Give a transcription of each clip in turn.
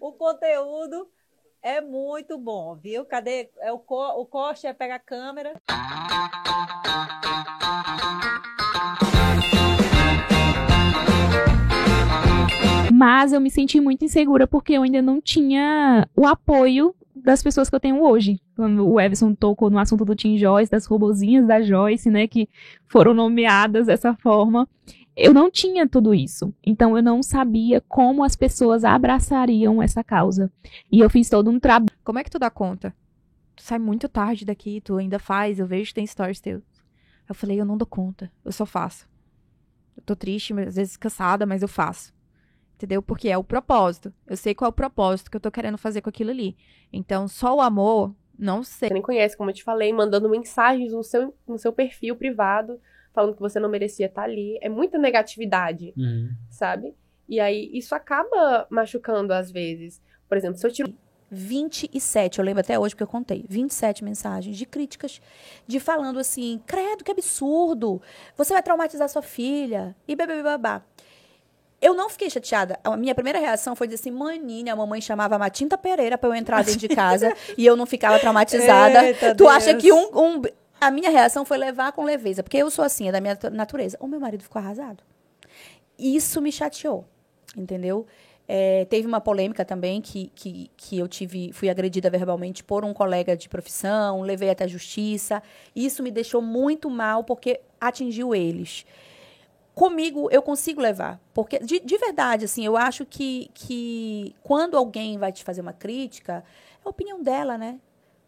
O conteúdo é muito bom, viu? Cadê? É o corte, é pegar a câmera. Mas eu me senti muito insegura porque eu ainda não tinha o apoio das pessoas que eu tenho hoje. Quando o Everson tocou no assunto do Tim Joyce, das robozinhas da Joyce, né, que foram nomeadas dessa forma. Eu não tinha tudo isso, então eu não sabia como as pessoas abraçariam essa causa. E eu fiz todo um trabalho. Como é que tu dá conta? Tu sai muito tarde daqui, tu ainda faz, eu vejo que tem stories teus. Eu falei, eu não dou conta, eu só faço. Eu tô triste, às vezes cansada, mas eu faço. Entendeu? Porque é o propósito. Eu sei qual é o propósito que eu tô querendo fazer com aquilo ali. Então, só o amor, não sei. Você nem conhece, como eu te falei, mandando mensagens no seu perfil privado, falando que você não merecia estar ali. É muita negatividade, sabe? E aí, isso acaba machucando às vezes. Por exemplo, se eu tiro 27, eu lembro até hoje porque eu contei, 27 mensagens de críticas, de falando assim, credo, que absurdo, você vai traumatizar sua filha, e babá. Eu não fiquei chateada. A minha primeira reação foi dizer assim, maninha, a mamãe chamava a Matinta Pereira pra eu entrar dentro de casa e eu não ficava traumatizada. Eita, tu acha que A minha reação foi levar com leveza, porque eu sou assim, é da minha natureza. O meu marido ficou arrasado. Isso me chateou, entendeu? Teve uma polêmica também que eu fui agredida verbalmente por um colega de profissão, levei até a justiça. Isso me deixou muito mal, porque atingiu eles. Comigo, eu consigo levar. Porque, de verdade, assim, eu acho que quando alguém vai te fazer uma crítica, é a opinião dela, né?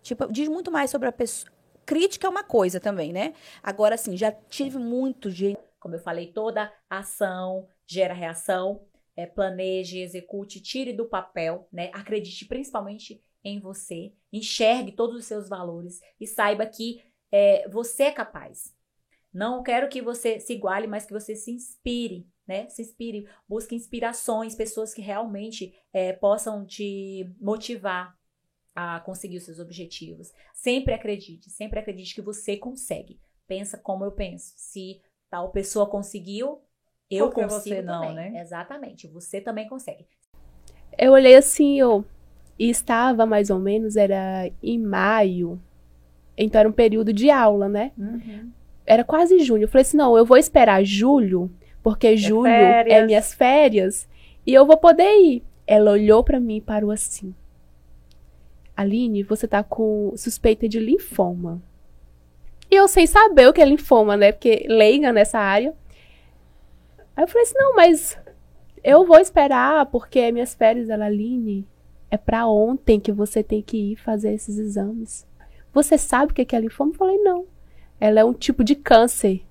Tipo, diz muito mais sobre a pessoa. Crítica é uma coisa também, né? Agora, assim, já tive muito de... Como eu falei, toda ação gera reação. Planeje, execute, tire do papel, né? Acredite principalmente em você. Enxergue todos os seus valores e saiba que você é capaz. Não quero que você se iguale, mas que você se inspire, né? Se inspire, busque inspirações, pessoas que realmente possam te motivar a conseguir os seus objetivos. Sempre acredite que você consegue. Pensa como eu penso. Se tal pessoa conseguiu, eu consigo também. Né? Exatamente, você também consegue. Eu olhei assim, e estava mais ou menos, era em maio, então era um período de aula, né? Uhum. Era quase junho. Eu falei assim, não, eu vou esperar julho, porque julho é minhas férias, e eu vou poder ir. Ela olhou pra mim e parou assim. Aline, você tá com suspeita de linfoma. E eu sem saber o que é linfoma, né? Porque leiga nessa área. Aí eu falei assim, não, mas eu vou esperar, porque minhas férias, ela, Aline, é pra ontem que você tem que ir fazer esses exames. Você sabe o que é linfoma? Eu falei, não. Ela é um tipo de câncer.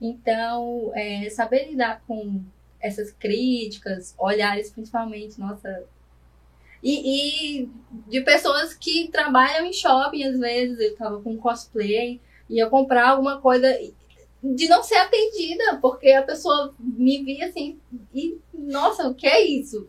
Então, saber lidar com essas críticas, olhares principalmente, nossa... E de pessoas que trabalham em shopping, às vezes, eu tava com cosplay, ia comprar alguma coisa, de não ser atendida, porque a pessoa me via assim, e nossa, o que é isso?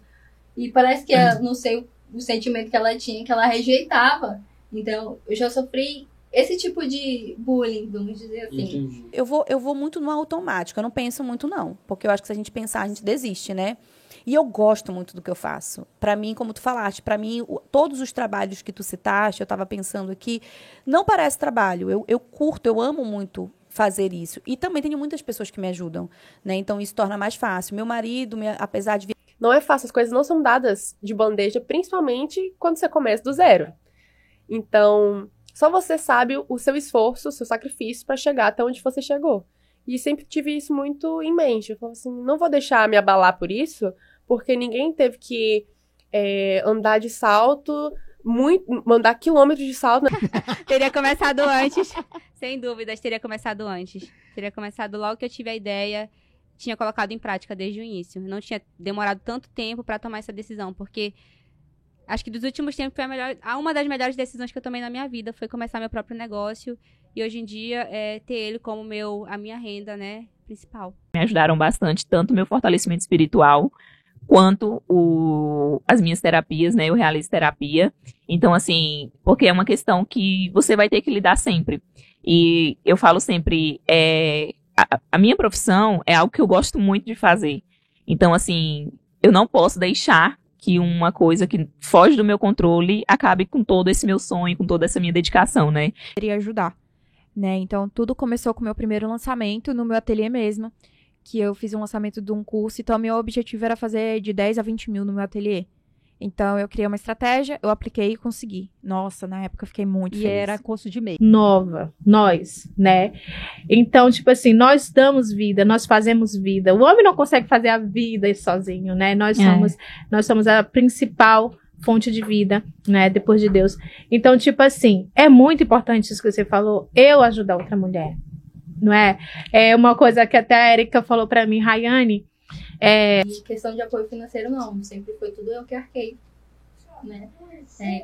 E parece que, não sei, o sentimento que ela tinha, que ela rejeitava. Então, eu já sofri esse tipo de bullying, vamos dizer assim. Entendi. Eu vou muito no automático, eu não penso muito não, porque eu acho que se a gente pensar, a gente desiste, né? E eu gosto muito do que eu faço. Para mim, como tu falaste, para mim, todos os trabalhos que tu citaste, eu estava pensando aqui, não parece trabalho. Eu curto, eu amo muito fazer isso. E também tenho muitas pessoas que me ajudam, né? Então, isso torna mais fácil. Meu marido, apesar de... Não é fácil, as coisas não são dadas de bandeja, principalmente quando você começa do zero. Então, só você sabe o seu esforço, o seu sacrifício para chegar até onde você chegou. E sempre tive isso muito em mente. Eu falava assim, não vou deixar me abalar por isso, porque ninguém teve que andar de salto, mandar quilômetros de salto. Teria começado antes, sem dúvidas, teria começado antes. Teria começado logo que eu tive a ideia, tinha colocado em prática desde o início. Não tinha demorado tanto tempo para tomar essa decisão, porque acho que dos últimos tempos foi uma das melhores decisões que eu tomei na minha vida, foi começar meu próprio negócio. E hoje em dia, ter ele como a minha renda, né, principal. Me ajudaram bastante, tanto o meu fortalecimento espiritual, quanto as minhas terapias, né, eu realizo terapia. Então, assim, porque é uma questão que você vai ter que lidar sempre. E eu falo sempre, a minha profissão é algo que eu gosto muito de fazer. Então, assim, eu não posso deixar que uma coisa que foge do meu controle acabe com todo esse meu sonho, com toda essa minha dedicação, né? Eu queria ajudar, né? Então, tudo começou com o meu primeiro lançamento no meu ateliê mesmo, que eu fiz um lançamento de um curso, então meu objetivo era fazer de 10 a 20 mil no meu ateliê. Então, eu criei uma estratégia, eu apliquei e consegui. Nossa, na época eu fiquei muito feliz. E era curso de mês. Nova, nós, né? Então, tipo assim, nós damos vida, nós fazemos vida. O homem não consegue fazer a vida sozinho, né? Nós somos a principal fonte de vida, né? Depois de Deus. Então, tipo assim, é muito importante isso que você falou, eu ajudar outra mulher, não é? É uma coisa que até a Erika falou pra mim, Rayane, E questão de apoio financeiro, não. Sempre foi tudo eu que arquei, né?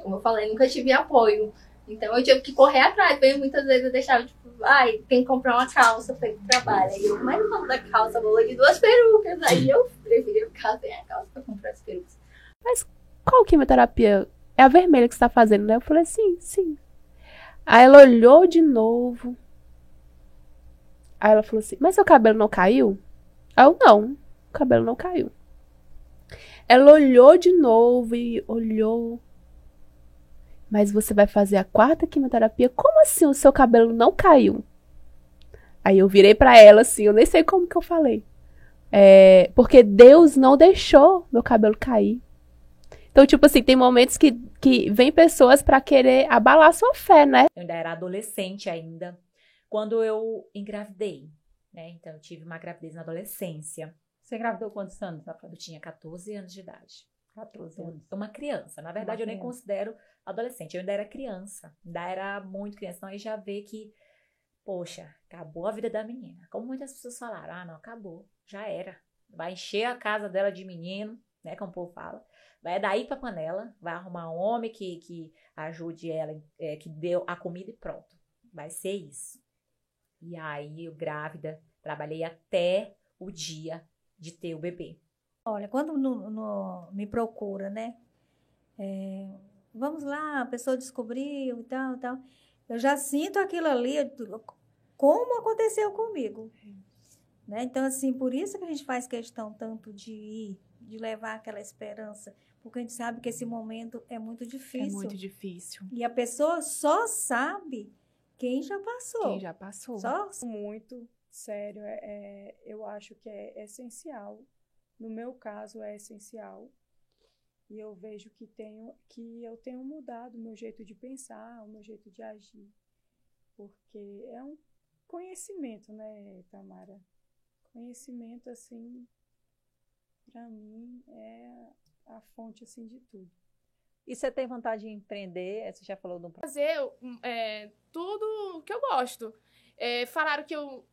Como eu falei, nunca tive apoio. Então eu tive que correr atrás. Muitas vezes eu deixava, tem que comprar uma calça pra ir pro trabalho. Aí eu, mas eu falo da calça, valor de 2 perucas. Aí eu preferi ficar sem a calça pra comprar as perucas. Mas qual quimioterapia? É a vermelha que você tá fazendo, né? Eu falei, sim. Aí ela olhou de novo. Aí ela falou assim, mas seu cabelo não caiu? Aí eu, não. O cabelo não caiu. Ela olhou de novo e olhou. Mas você vai fazer a 4ª quimioterapia? Como assim o seu cabelo não caiu? Aí eu virei pra ela assim, eu nem sei como que eu falei. Porque Deus não deixou meu cabelo cair. Então, tipo assim, tem momentos que vem pessoas pra querer abalar sua fé, né? Eu ainda era adolescente ainda, quando eu engravidei, né? Então, eu tive uma gravidez na adolescência. Você engravidou quantos anos? Eu tinha 14 anos de idade. 14 anos. Uma criança. Na verdade, eu nem considero adolescente. Eu ainda era criança. Ainda era muito criança. Então, aí já vê que, poxa, acabou a vida da menina. Como muitas pessoas falaram, não, acabou. Já era. Vai encher a casa dela de menino, né, como o povo fala. Vai daí pra panela. Vai arrumar um homem que ajude ela, que deu a comida e pronto. Vai ser isso. E aí, eu grávida, trabalhei até o dia de ter o bebê. Olha, quando me procura, né? Vamos lá, a pessoa descobriu e tal. Eu já sinto aquilo ali, como aconteceu comigo. Né? Então, assim, por isso que a gente faz questão tanto de ir, de levar aquela esperança, porque a gente sabe que esse momento é muito difícil. É muito difícil. E a pessoa só sabe quem já passou. Só muito... Sério, eu acho que é essencial. No meu caso, é essencial. E eu vejo que eu tenho mudado o meu jeito de pensar, o meu jeito de agir. Porque é um conhecimento, né, Tamara? Conhecimento, assim, para mim, é a fonte, assim, de tudo. E você tem vontade de empreender? Você já falou do... Fazer tudo que eu gosto.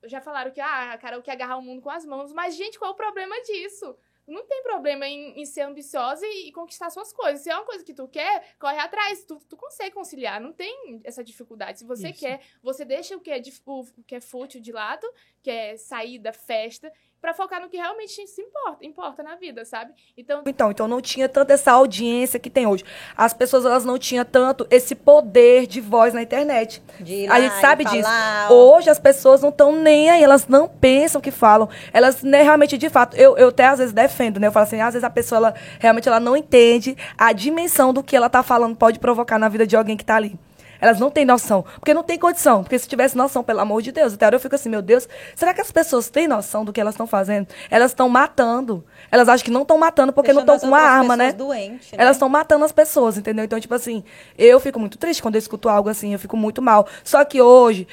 Já falaram que a Carol quer agarrar o mundo com as mãos, mas gente, qual é o problema disso? Não tem problema em ser ambiciosa e conquistar suas coisas. Se é uma coisa que tu quer, corre atrás, tu consegue conciliar, não tem essa dificuldade. Se você quer, você deixa o que é fútil de lado, que é saída, festa, pra focar no que realmente se importa na vida, sabe? Então não tinha tanta essa audiência que tem hoje. As pessoas, elas não tinham tanto esse poder de voz na internet. A gente sabe disso. Hoje as pessoas não estão nem aí, elas não pensam que falam. Elas, né, realmente, de fato, eu até às vezes defendo, né? Eu falo assim, às vezes a pessoa, ela realmente não entende a dimensão do que ela tá falando pode provocar na vida de alguém que tá ali. Elas não têm noção, porque não tem condição. Porque se tivesse noção, pelo amor de Deus, até agora eu fico assim, meu Deus, será que as pessoas têm noção do que elas estão fazendo? Elas estão matando. Elas acham que não estão matando porque deixando não estão com uma arma, né? Doente, né? Elas estão matando as pessoas, entendeu? Então, tipo assim, eu fico muito triste quando eu escuto algo assim, eu fico muito mal. Só que hoje,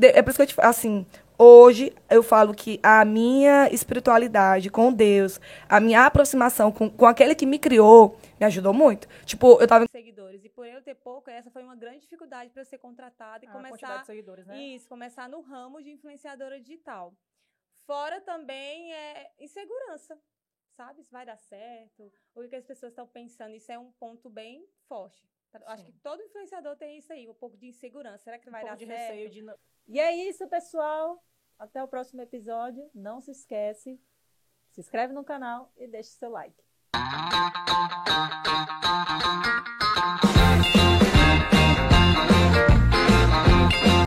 é por isso que eu te falo, assim... Hoje, eu falo que a minha espiritualidade com Deus, a minha aproximação com aquele que me criou, me ajudou muito. Tipo, eu tava... Seguidores, e por eu ter pouco, essa foi uma grande dificuldade para eu ser contratada e começar... De seguidores, né? Isso, começar no ramo de influenciadora digital. Fora também insegurança, sabe? Se vai dar certo, o que as pessoas estão pensando, isso é um ponto bem forte. Acho que todo influenciador tem isso aí, um pouco de insegurança. Será que vai dar certo? Um pouco de receio de... E é isso, pessoal. Até o próximo episódio. Não se esquece, se inscreve no canal e deixa seu like.